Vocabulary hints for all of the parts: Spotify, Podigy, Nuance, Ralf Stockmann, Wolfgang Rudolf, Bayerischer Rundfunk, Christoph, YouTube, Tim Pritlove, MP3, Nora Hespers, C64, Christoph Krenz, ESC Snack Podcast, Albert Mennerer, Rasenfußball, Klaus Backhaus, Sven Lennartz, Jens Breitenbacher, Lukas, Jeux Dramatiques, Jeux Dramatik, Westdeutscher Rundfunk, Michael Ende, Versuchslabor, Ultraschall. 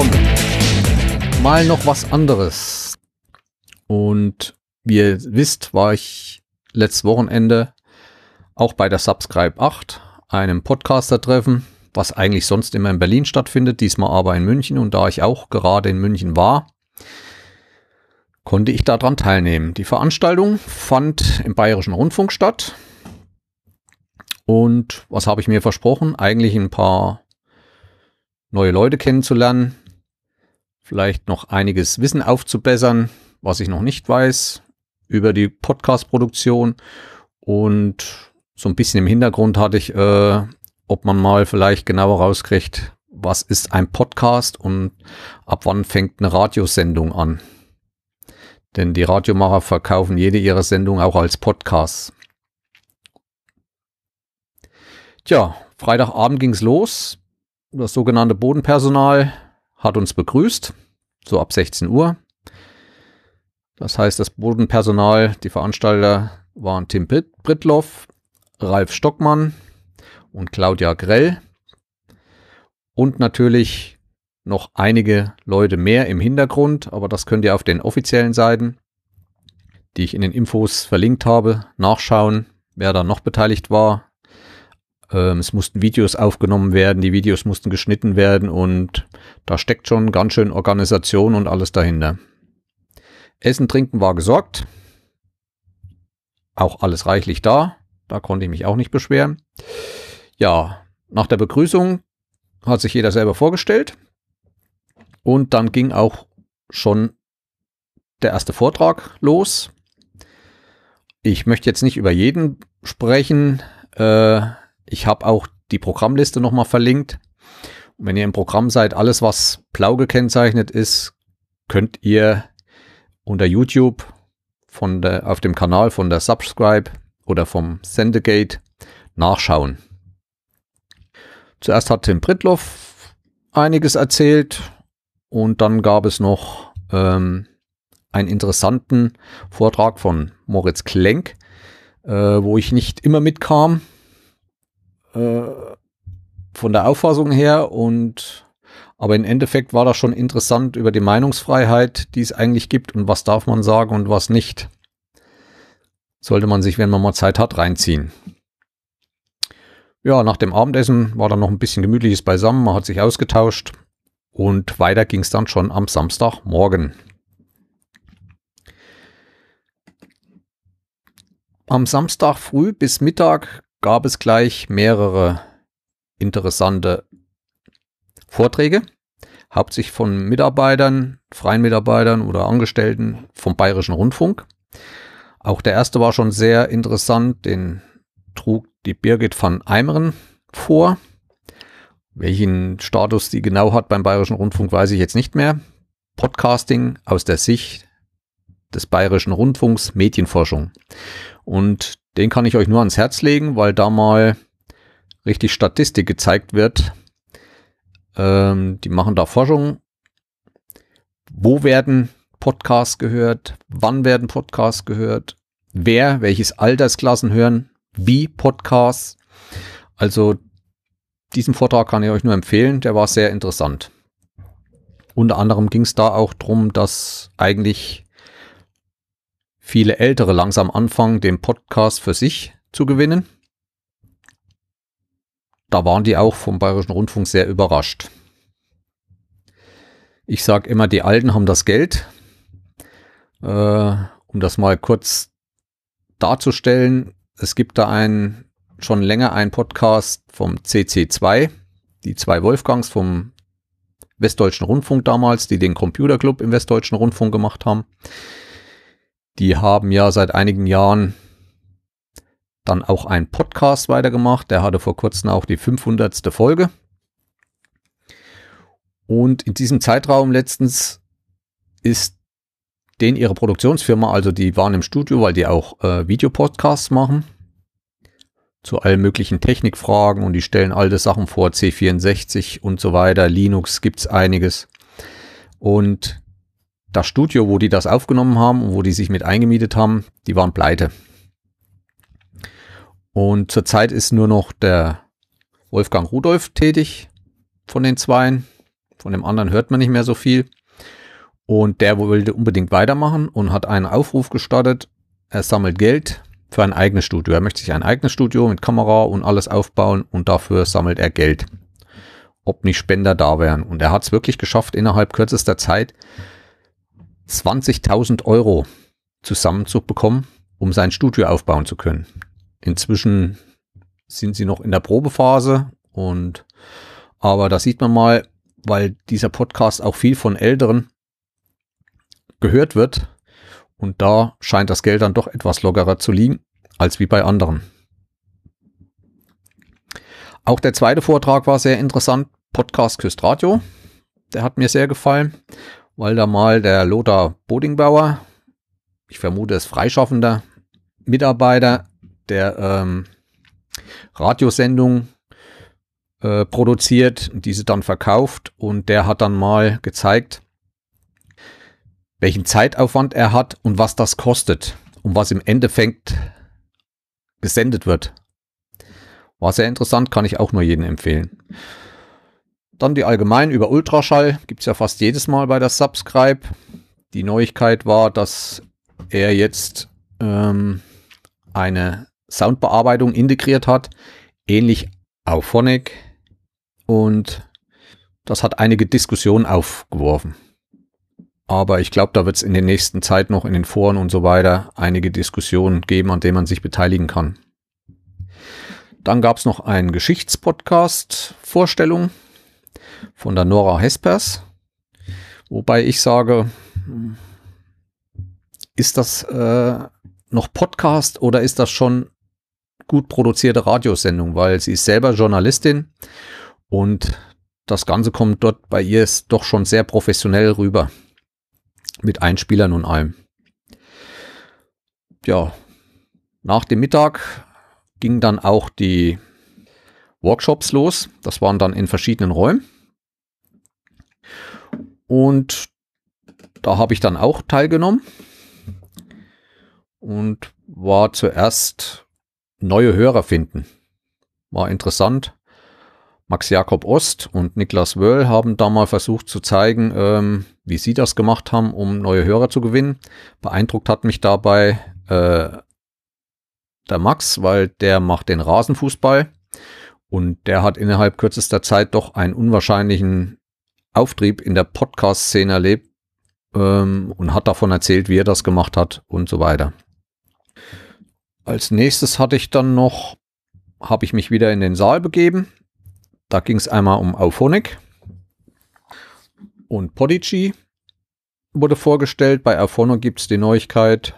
willkommen. Mal noch was anderes. Und wie ihr wisst, war ich letztes Wochenende auch bei der Subscribe 8, einem Podcaster-Treffen, was eigentlich sonst immer in Berlin stattfindet, diesmal aber in München. Und da ich auch gerade in München war, konnte ich daran teilnehmen. Die Veranstaltung fand im Bayerischen Rundfunk statt. Und was habe ich mir versprochen? Eigentlich ein paar neue Leute kennenzulernen, vielleicht noch einiges Wissen aufzubessern, was ich noch nicht weiß, über die Podcast-Produktion. Und so ein bisschen im Hintergrund hatte ich, ob man mal vielleicht genauer rauskriegt, was ist ein Podcast und ab wann fängt eine Radiosendung an. Denn die Radiomacher verkaufen jede ihrer Sendung auch als Podcast. Tja, Freitagabend ging es los. Das sogenannte Bodenpersonal hat uns begrüßt, so ab 16 Uhr. Das heißt, das Bodenpersonal, die Veranstalter waren Tim Pritlove, Ralf Stockmann und Claudia Grell. Und natürlich noch einige Leute mehr im Hintergrund, aber das könnt ihr auf den offiziellen Seiten, die ich in den Infos verlinkt habe, nachschauen, wer da noch beteiligt war. Es mussten Videos aufgenommen werden, die Videos mussten geschnitten werden und da steckt schon ganz schön Organisation und alles dahinter. Essen, Trinken war gesorgt. Auch alles reichlich da. Da konnte ich mich auch nicht beschweren. Ja, nach der Begrüßung hat sich jeder selber vorgestellt. Und dann ging auch schon der erste Vortrag los. Ich möchte jetzt nicht über jeden sprechen. Ich habe auch die Programmliste nochmal verlinkt. Und wenn ihr im Programm seid, alles, was blau gekennzeichnet ist, könnt ihr unter YouTube auf dem Kanal von der Subscribe oder vom Sendegate nachschauen. Zuerst hat Tim Pritlove einiges erzählt und dann gab es noch einen interessanten Vortrag von Moritz Klenk, wo ich nicht immer mitkam. Von der Auffassung her aber im Endeffekt war das schon interessant über die Meinungsfreiheit, die es eigentlich gibt und was darf man sagen und was nicht. Sollte man sich, wenn man mal Zeit hat, reinziehen. Ja, nach dem Abendessen war dann noch ein bisschen gemütliches Beisammen, man hat sich ausgetauscht und weiter ging es dann schon am Samstagmorgen. Am Samstag früh bis Mittag gab es gleich mehrere interessante Vorträge, hauptsächlich von Mitarbeitern, freien Mitarbeitern oder Angestellten vom Bayerischen Rundfunk. Auch der erste war schon sehr interessant, den trug die Birgit van Eimeren vor. Welchen Status die genau hat beim Bayerischen Rundfunk, weiß ich jetzt nicht mehr. Podcasting aus der Sicht des Bayerischen Rundfunks Medienforschung. Und den kann ich euch nur ans Herz legen, weil da mal richtig Statistik gezeigt wird. Die machen da Forschung. Wo werden Podcasts gehört? Wann werden Podcasts gehört? Wer, welches Altersklassen hören? Wie Podcasts? Also diesen Vortrag kann ich euch nur empfehlen. Der war sehr interessant. Unter anderem ging es da auch darum, dass eigentlich viele Ältere langsam anfangen, den Podcast für sich zu gewinnen. Da waren die auch vom Bayerischen Rundfunk sehr überrascht. Ich sage immer, die Alten haben das Geld. Um das mal kurz darzustellen, es gibt da schon länger einen Podcast vom CC2, die zwei Wolfgangs vom Westdeutschen Rundfunk damals, die den Computerclub im Westdeutschen Rundfunk gemacht haben. Die haben ja seit einigen Jahren dann auch einen Podcast weitergemacht. Der hatte vor kurzem auch die 500. Folge. Und in diesem Zeitraum letztens ist denen ihre Produktionsfirma, also die waren im Studio, weil die auch Videopodcasts machen, zu allen möglichen Technikfragen und die stellen alte Sachen vor, C64 und so weiter, Linux gibt es einiges. Und das Studio, wo die das aufgenommen haben und wo die sich mit eingemietet haben, die waren pleite. Und zurzeit ist nur noch der Wolfgang Rudolf tätig von den Zweien. Von dem anderen hört man nicht mehr so viel. Und der wollte unbedingt weitermachen und hat einen Aufruf gestartet. Er sammelt Geld für ein eigenes Studio. Er möchte sich ein eigenes Studio mit Kamera und alles aufbauen und dafür sammelt er Geld. Ob nicht Spender da wären. Und er hat es wirklich geschafft, innerhalb kürzester Zeit 20.000 Euro zusammenzubekommen, um sein Studio aufbauen zu können. Inzwischen sind sie noch in der Probephase und aber da sieht man mal, weil dieser Podcast auch viel von Älteren gehört wird und da scheint das Geld dann doch etwas lockerer zu liegen als wie bei anderen. Auch der zweite Vortrag war sehr interessant, Podcast Küsst Radio. Der hat mir sehr gefallen, weil da mal der Lothar Bodingbauer, ich vermute es freischaffender Mitarbeiter der Radiosendung produziert, diese dann verkauft und der hat dann mal gezeigt, welchen Zeitaufwand er hat und was das kostet und was im Endeffekt gesendet wird. War sehr interessant, kann ich auch nur jedem empfehlen. Dann die allgemein über Ultraschall, gibt es ja fast jedes Mal bei der Subscribe. Die Neuigkeit war, dass er jetzt eine Soundbearbeitung integriert hat, ähnlich Auphonic und das hat einige Diskussionen aufgeworfen. Aber ich glaube, da wird es in der nächsten Zeit noch in den Foren und so weiter einige Diskussionen geben, an denen man sich beteiligen kann. Dann gab es noch einen Geschichtspodcast-Vorstellung von der Nora Hespers, wobei ich sage, ist das noch Podcast oder ist das schon gut produzierte Radiosendung, weil sie ist selber Journalistin und das Ganze kommt dort bei ihr ist doch schon sehr professionell rüber. Mit Einspielern und allem. Ja, nach dem Mittag gingen dann auch die Workshops los. Das waren dann in verschiedenen Räumen. Und da habe ich dann auch teilgenommen. Und war zuerst neue Hörer finden. War interessant. Max Jakob Ost und Niklas Wöll haben da mal versucht zu zeigen, wie sie das gemacht haben, um neue Hörer zu gewinnen. Beeindruckt hat mich dabei der Max, weil der macht den Rasenfußball und der hat innerhalb kürzester Zeit doch einen unwahrscheinlichen Auftrieb in der Podcast-Szene erlebt und hat davon erzählt, wie er das gemacht hat und so weiter. Als nächstes habe ich mich wieder in den Saal begeben. Da ging es einmal um Auphonic und Podigy wurde vorgestellt. Bei Auphonic gibt es die Neuigkeit,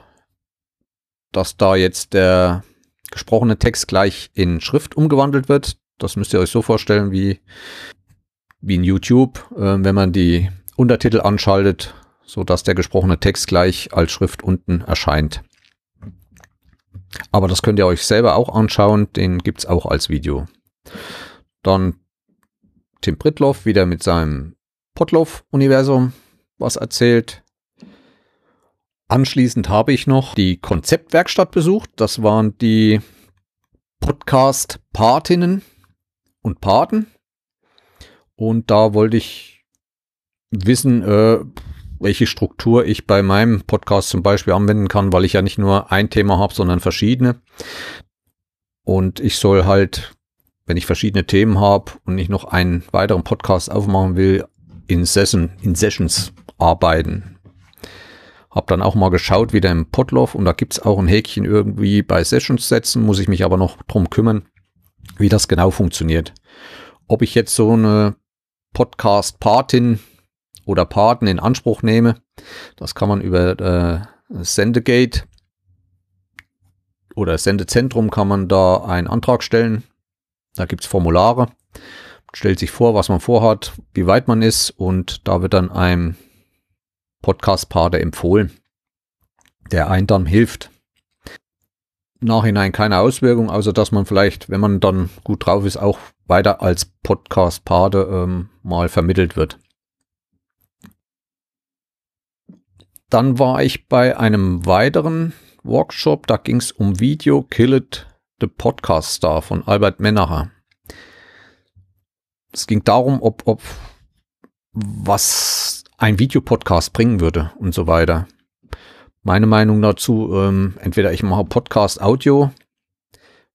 dass da jetzt der gesprochene Text gleich in Schrift umgewandelt wird. Das müsst ihr euch so vorstellen wie in YouTube, wenn man die Untertitel anschaltet, sodass der gesprochene Text gleich als Schrift unten erscheint. Aber das könnt ihr euch selber auch anschauen, den gibt es auch als Video. Dann Tim Pritlove wieder mit seinem Podlove-Universum was erzählt. Anschließend habe ich noch die Konzeptwerkstatt besucht. Das waren die Podcast-Patinnen und Paten. Und da wollte ich wissen, welche Struktur ich bei meinem Podcast zum Beispiel anwenden kann, weil ich ja nicht nur ein Thema habe, sondern verschiedene. Und ich soll halt, wenn ich verschiedene Themen habe und ich noch einen weiteren Podcast aufmachen will, in Sessions arbeiten. Habe dann auch mal geschaut, wieder im Podlove und da gibt es auch ein Häkchen irgendwie bei Sessions setzen, muss ich mich aber noch drum kümmern, wie das genau funktioniert. Ob ich jetzt so eine Podcast-Patin oder Paten in Anspruch nehme, das kann man über Sendegate oder Sendezentrum kann man da einen Antrag stellen. Da gibt es Formulare, stellt sich vor, was man vorhat, wie weit man ist und da wird dann einem Podcast-Pate empfohlen, der einem dann hilft. Im Nachhinein keine Auswirkung, außer dass man vielleicht, wenn man dann gut drauf ist, auch weiter als Podcast-Pate mal vermittelt wird. Dann war ich bei einem weiteren Workshop, da ging es um Video, Kill It, The Podcast Star von Albert Mennerer. Es ging darum, ob was ein Videopodcast bringen würde und so weiter. Meine Meinung dazu, entweder ich mache Podcast Audio,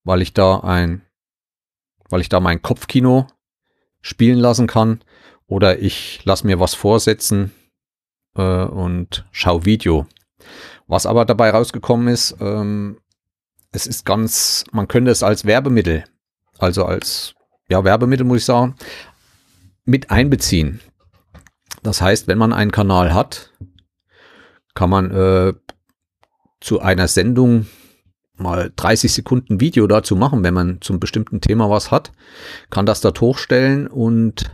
weil ich da mein Kopfkino spielen lassen kann, oder ich lasse mir was vorsetzen und schaue Video. Was aber dabei rausgekommen ist, es ist ganz, man könnte es als Werbemittel, also als, ja, Werbemittel muss ich sagen, mit einbeziehen. Das heißt, wenn man einen Kanal hat, kann man zu einer Sendung mal 30 Sekunden Video dazu machen, wenn man zum bestimmten Thema was hat, kann das dort hochstellen und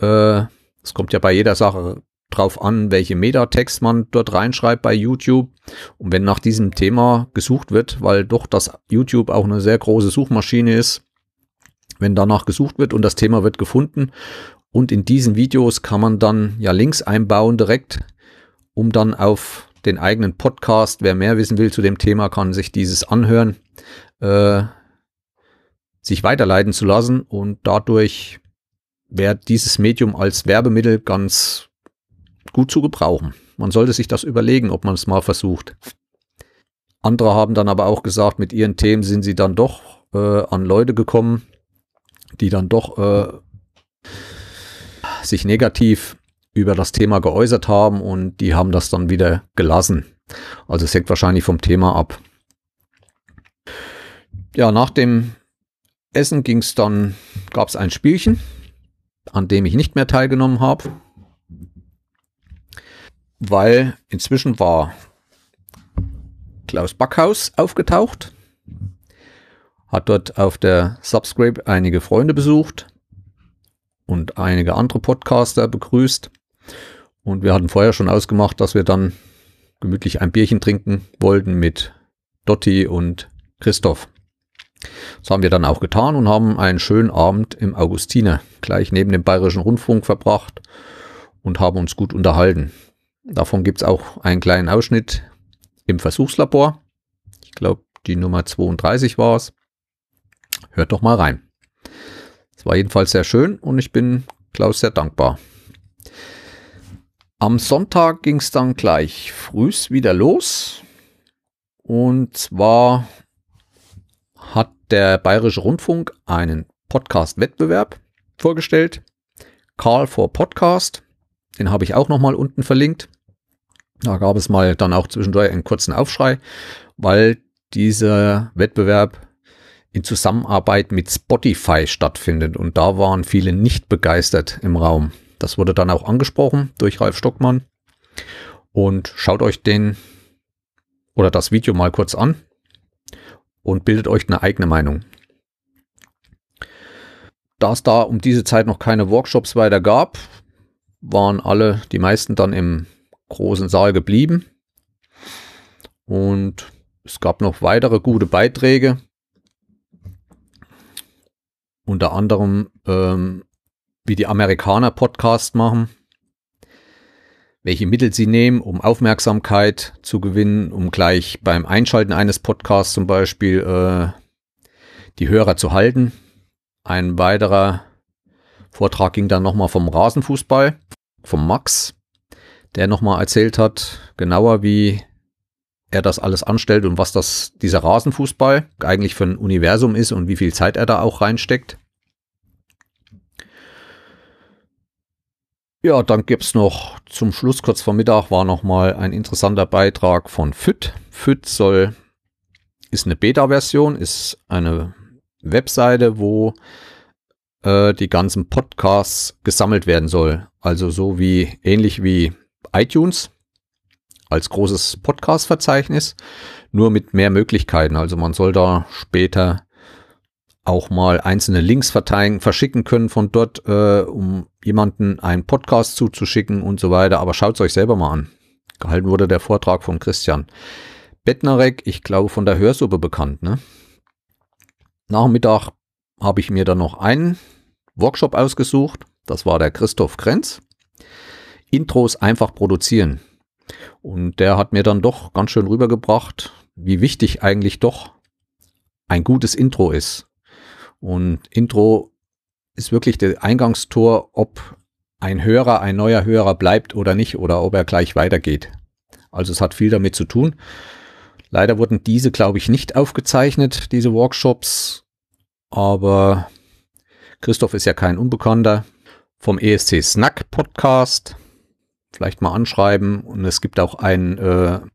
es kommt ja bei jeder Sache drauf an, welche Metatext man dort reinschreibt bei YouTube, und wenn nach diesem Thema gesucht wird, weil doch das YouTube auch eine sehr große Suchmaschine ist, wenn danach gesucht wird und das Thema wird gefunden, und in diesen Videos kann man dann ja Links einbauen direkt, um dann auf den eigenen Podcast, wer mehr wissen will zu dem Thema, kann sich dieses anhören, sich weiterleiten zu lassen, und dadurch wäre dieses Medium als Werbemittel ganz gut zu gebrauchen. Man sollte sich das überlegen, ob man es mal versucht. Andere haben dann aber auch gesagt, mit ihren Themen sind sie dann doch an Leute gekommen, die dann doch sich negativ über das Thema geäußert haben, und die haben das dann wieder gelassen. Also es hängt wahrscheinlich vom Thema ab. Ja, nach dem Essen gab es ein Spielchen, an dem ich nicht mehr teilgenommen habe, weil inzwischen war Klaus Backhaus aufgetaucht, hat dort auf der Subscribe einige Freunde besucht und einige andere Podcaster begrüßt. Und wir hatten vorher schon ausgemacht, dass wir dann gemütlich ein Bierchen trinken wollten mit Dotti und Christoph. Das haben wir dann auch getan und haben einen schönen Abend im Augustiner gleich neben dem Bayerischen Rundfunk verbracht und haben uns gut unterhalten. Davon gibt es auch einen kleinen Ausschnitt im Versuchslabor. Ich glaube, die Nummer 32 war es. Hört doch mal rein. Es war jedenfalls sehr schön und ich bin Klaus sehr dankbar. Am Sonntag ging es dann gleich früh wieder los, und zwar hat der Bayerische Rundfunk einen Podcast-Wettbewerb vorgestellt, Call for Podcast, den habe ich auch nochmal unten verlinkt. Da gab es mal dann auch zwischendurch einen kurzen Aufschrei, weil dieser Wettbewerb in Zusammenarbeit mit Spotify stattfindet, und da waren viele nicht begeistert im Raum. Das wurde dann auch angesprochen durch Ralf Stockmann, und schaut euch den oder das Video mal kurz an und bildet euch eine eigene Meinung. Da es da um diese Zeit noch keine Workshops weiter gab, waren die meisten dann im großen Saal geblieben, und es gab noch weitere gute Beiträge. Unter anderem, wie die Amerikaner Podcast machen, welche Mittel sie nehmen, um Aufmerksamkeit zu gewinnen, um gleich beim Einschalten eines Podcasts zum Beispiel die Hörer zu halten. Ein weiterer Vortrag ging dann nochmal vom Rasenfußball, vom Max, der nochmal erzählt hat, genauer wie er das alles anstellt und was dieser Rasenfußball eigentlich für ein Universum ist und wie viel Zeit er da auch reinsteckt. Ja, dann gibt es noch zum Schluss, kurz vor Mittag, war nochmal ein interessanter Beitrag von FIT. FIT ist eine Beta-Version, ist eine Webseite, wo die ganzen Podcasts gesammelt werden soll. Also ähnlich wie iTunes als großes Podcast-Verzeichnis, nur mit mehr Möglichkeiten. Also man soll da später auch mal einzelne Links verschicken können von dort, um jemanden einen Podcast zuzuschicken und so weiter. Aber schaut es euch selber mal an. Gehalten wurde der Vortrag von Christian Bednarek, ich glaube von der Hörsuppe bekannt, ne? Nach dem Mittag habe ich mir dann noch einen Workshop ausgesucht. Das war der Christoph Krenz. Intros einfach produzieren. Und der hat mir dann doch ganz schön rübergebracht, wie wichtig eigentlich doch ein gutes Intro ist. Und Intro ist wirklich das Eingangstor, ob ein Hörer ein neuer Hörer bleibt oder nicht oder ob er gleich weitergeht. Also es hat viel damit zu tun. Leider wurden diese, glaube ich, nicht aufgezeichnet, diese Workshops, aber Christoph ist ja kein Unbekannter vom ESC Snack Podcast. Vielleicht mal anschreiben. Und es gibt auch ein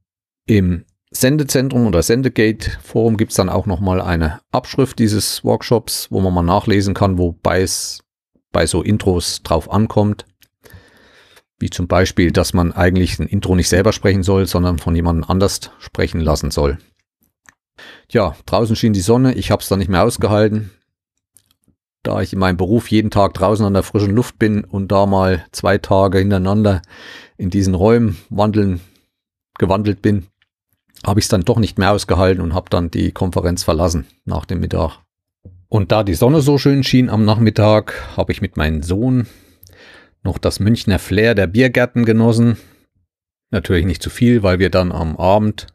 im Sendezentrum oder Sendegate Forum gibt es dann auch nochmal eine Abschrift dieses Workshops, wo man mal nachlesen kann, wobei es bei so Intros drauf ankommt. Wie zum Beispiel, dass man eigentlich ein Intro nicht selber sprechen soll, sondern von jemandem anders sprechen lassen soll. Tja, draußen schien die Sonne, ich habe es dann nicht mehr ausgehalten. Da ich in meinem Beruf jeden Tag draußen an der frischen Luft bin und da mal 2 Tage hintereinander in diesen Räumen gewandelt bin, habe ich es dann doch nicht mehr ausgehalten und habe dann die Konferenz verlassen nach dem Mittag. Und da die Sonne so schön schien am Nachmittag, habe ich mit meinem Sohn noch das Münchner Flair der Biergärten genossen. Natürlich nicht zu viel, weil wir dann am Abend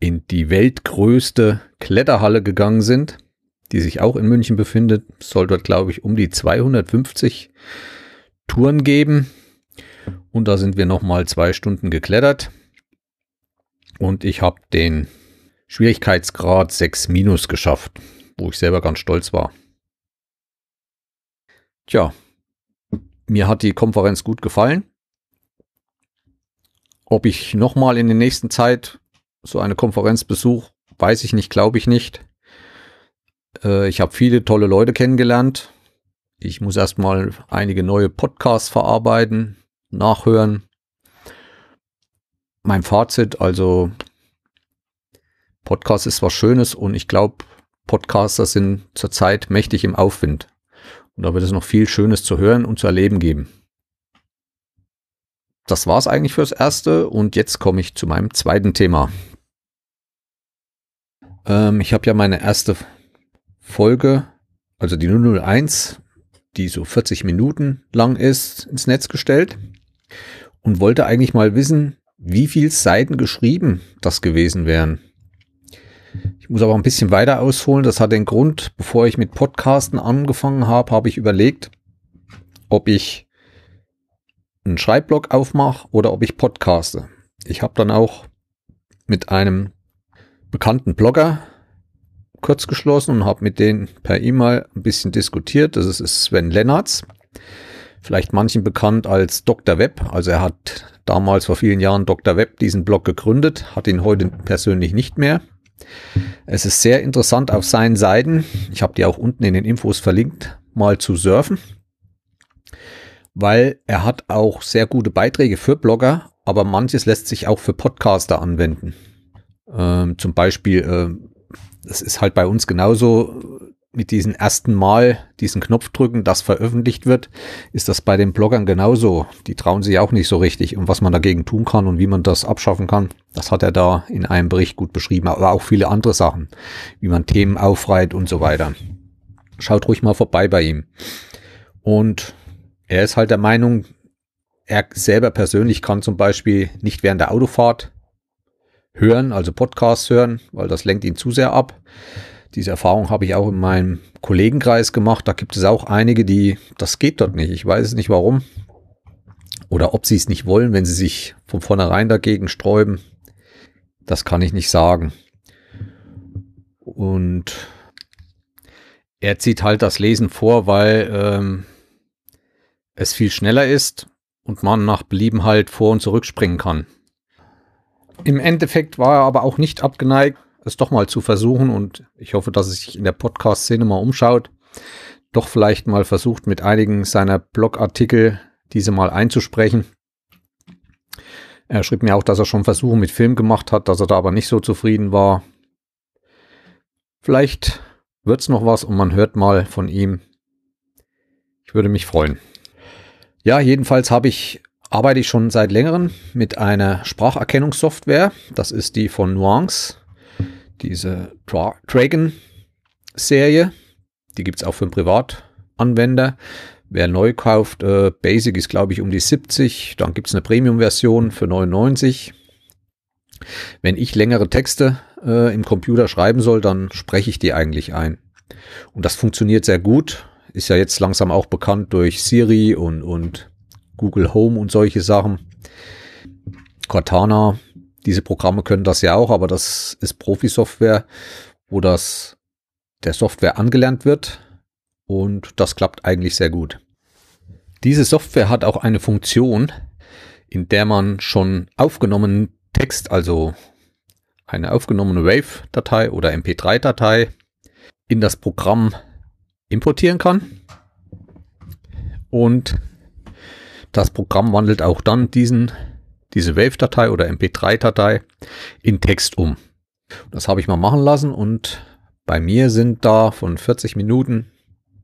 in die weltgrößte Kletterhalle gegangen sind, die sich auch in München befindet. Es soll dort, glaube ich, um die 250 Touren geben. Und da sind wir nochmal 2 Stunden geklettert. Und ich habe den Schwierigkeitsgrad 6- geschafft, wo ich selber ganz stolz war. Tja, mir hat die Konferenz gut gefallen. Ob ich nochmal in der nächsten Zeit so eine Konferenz besuche, weiß ich nicht, glaube ich nicht. Ich habe viele tolle Leute kennengelernt. Ich muss erstmal einige neue Podcasts verarbeiten, nachhören. Mein Fazit, also Podcast ist was Schönes und ich glaube, Podcaster sind zurzeit mächtig im Aufwind. Und da wird es noch viel Schönes zu hören und zu erleben geben. Das war es eigentlich fürs Erste und jetzt komme ich zu meinem zweiten Thema. Ich habe ja meine erste Folge, also die 001, die so 40 Minuten lang ist, ins Netz gestellt und wollte eigentlich mal wissen, wie viele Seiten geschrieben das gewesen wären. Ich muss aber ein bisschen weiter ausholen. Das hat den Grund, bevor ich mit Podcasten angefangen habe, habe ich überlegt, ob ich einen Schreibblog aufmache oder ob ich podcaste. Ich habe dann auch mit einem bekannten Blogger kurz geschlossen und habe mit denen per E-Mail ein bisschen diskutiert. Das ist Sven Lennartz, vielleicht manchen bekannt als Dr. Web. Also er hat damals vor vielen Jahren Dr. Web diesen Blog gegründet, hat ihn heute persönlich nicht mehr. Es ist sehr interessant auf seinen Seiten, ich habe die auch unten in den Infos verlinkt, mal zu surfen, weil er hat auch sehr gute Beiträge für Blogger, aber manches lässt sich auch für Podcaster anwenden. Zum Beispiel, das ist halt bei uns genauso, mit diesem ersten Mal diesen Knopf drücken, das veröffentlicht wird, ist das bei den Bloggern genauso. Die trauen sich auch nicht so richtig. Und was man dagegen tun kann und wie man das abschaffen kann, das hat er da in einem Bericht gut beschrieben. Aber auch viele andere Sachen, wie man Themen aufreiht und so weiter. Schaut ruhig mal vorbei bei ihm. Und er ist halt der Meinung, er selber persönlich kann zum Beispiel nicht während der Autofahrt hören, also Podcasts hören, weil das lenkt ihn zu sehr ab. Diese Erfahrung habe ich auch in meinem Kollegenkreis gemacht. Da gibt es auch einige, die, das geht dort nicht. Ich weiß es nicht warum. Oder ob sie es nicht wollen, wenn sie sich von vornherein dagegen sträuben. Das kann ich nicht sagen. Und er zieht halt das Lesen vor, weil es viel schneller ist und man nach Belieben halt vor- und zurückspringen kann. Im Endeffekt war er aber auch nicht abgeneigt, es doch mal zu versuchen und ich hoffe, dass es sich in der Podcast-Szene mal umschaut, doch vielleicht mal versucht, mit einigen seiner Blogartikel diese mal einzusprechen. Er schrieb mir auch, dass er schon Versuche mit Film gemacht hat, dass er da aber nicht so zufrieden war. Vielleicht wird es noch was und man hört mal von ihm. Ich würde mich freuen. Ja, jedenfalls arbeite ich schon seit längerem mit einer Spracherkennungssoftware. Das ist die von Nuance. Diese Dragon-Serie, die gibt es auch für den Privatanwender. Wer neu kauft, Basic ist, glaube ich, um die 70. Dann gibt es eine Premium-Version für 99. Wenn ich längere Texte im Computer schreiben soll, dann spreche ich die eigentlich ein. Und das funktioniert sehr gut. ist ja jetzt langsam auch bekannt durch Siri und Google Home und solche Sachen. Cortana, diese Programme können das ja auch, aber das ist Profi-Software, wo das der Software angelernt wird und das klappt eigentlich sehr gut. Diese Software hat auch eine Funktion, in der man schon aufgenommenen Text, also eine aufgenommene WAV-Datei oder MP3-Datei in das Programm importieren kann. Und das Programm wandelt auch dann diese WAV-Datei oder MP3-Datei in Text um. Das habe ich mal machen lassen und bei mir sind da von 40 Minuten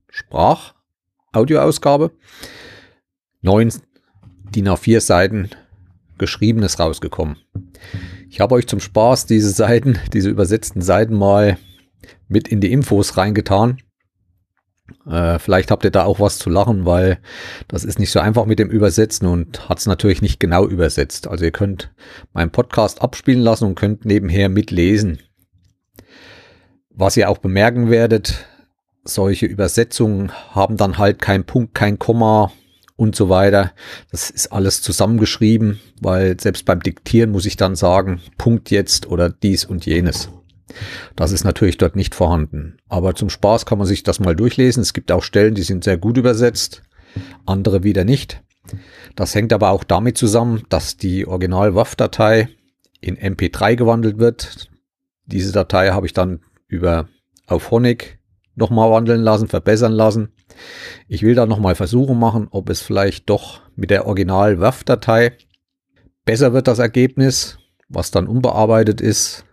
Sprach-Audioausgabe 9 DIN A4 Seiten Geschriebenes rausgekommen. Ich habe euch zum Spaß diese übersetzten Seiten mal mit in die Infos reingetan. Vielleicht habt ihr da auch was zu lachen, weil das ist nicht so einfach mit dem Übersetzen und hat es natürlich nicht genau übersetzt. Also ihr könnt meinen Podcast abspielen lassen und könnt nebenher mitlesen. Was ihr auch bemerken werdet, solche Übersetzungen haben dann halt keinen Punkt, kein Komma und so weiter. Das ist alles zusammengeschrieben, weil selbst beim Diktieren muss ich dann sagen, Punkt jetzt oder dies und jenes. Das ist natürlich dort nicht vorhanden. Aber zum Spaß kann man sich das mal durchlesen. Es gibt auch Stellen, die sind sehr gut übersetzt, andere wieder nicht. Das hängt aber auch damit zusammen, dass die Original-WAV-Datei in MP3 gewandelt wird. Diese Datei habe ich dann über Auphonic nochmal wandeln lassen, verbessern lassen. Ich will da nochmal Versuche machen, ob es vielleicht doch mit der Original-WAV-Datei besser wird, das Ergebnis, was dann unbearbeitet ist,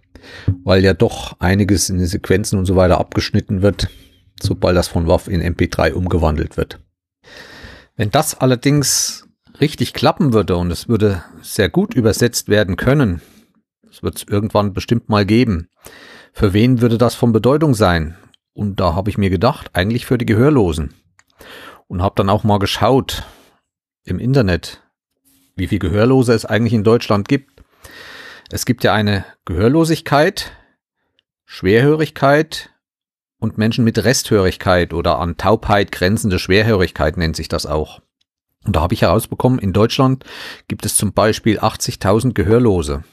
weil ja doch einiges in den Sequenzen und so weiter abgeschnitten wird, sobald das von WAV in MP3 umgewandelt wird. Wenn das allerdings richtig klappen würde und es würde sehr gut übersetzt werden können, das wird es irgendwann bestimmt mal geben, für wen würde das von Bedeutung sein? Und da habe ich mir gedacht, eigentlich für die Gehörlosen. Und habe dann auch mal geschaut im Internet, wie viele Gehörlose es eigentlich in Deutschland gibt. Es gibt ja eine Gehörlosigkeit, Schwerhörigkeit und Menschen mit Resthörigkeit oder an Taubheit grenzende Schwerhörigkeit nennt sich das auch. Und da habe ich herausbekommen, in Deutschland gibt es zum Beispiel 80.000 Gehörlose.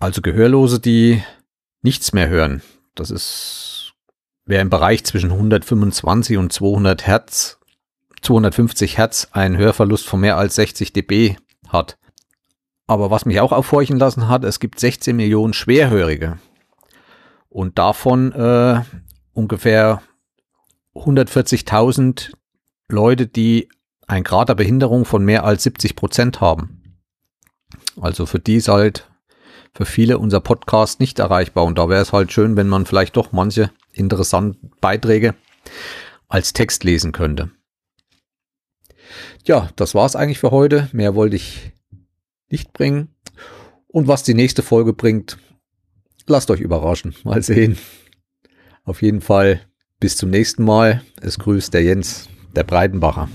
Also Gehörlose, die nichts mehr hören. Das wäre im Bereich zwischen 125 und 200 Hertz, 250 Hertz ein Hörverlust von mehr als 60 dB hat. Aber was mich auch aufhorchen lassen hat, es gibt 16 Millionen Schwerhörige und davon ungefähr 140.000 Leute, die ein Grad der Behinderung von mehr als 70% haben. Also für die ist halt für viele unser Podcast nicht erreichbar und da wäre es halt schön, wenn man vielleicht doch manche interessanten Beiträge als Text lesen könnte. Ja, das war's eigentlich für heute. Mehr wollte ich nicht bringen. Und was die nächste Folge bringt, lasst euch überraschen. Mal sehen. Auf jeden Fall bis zum nächsten Mal. Es grüßt der Jens, der Breitenbacher.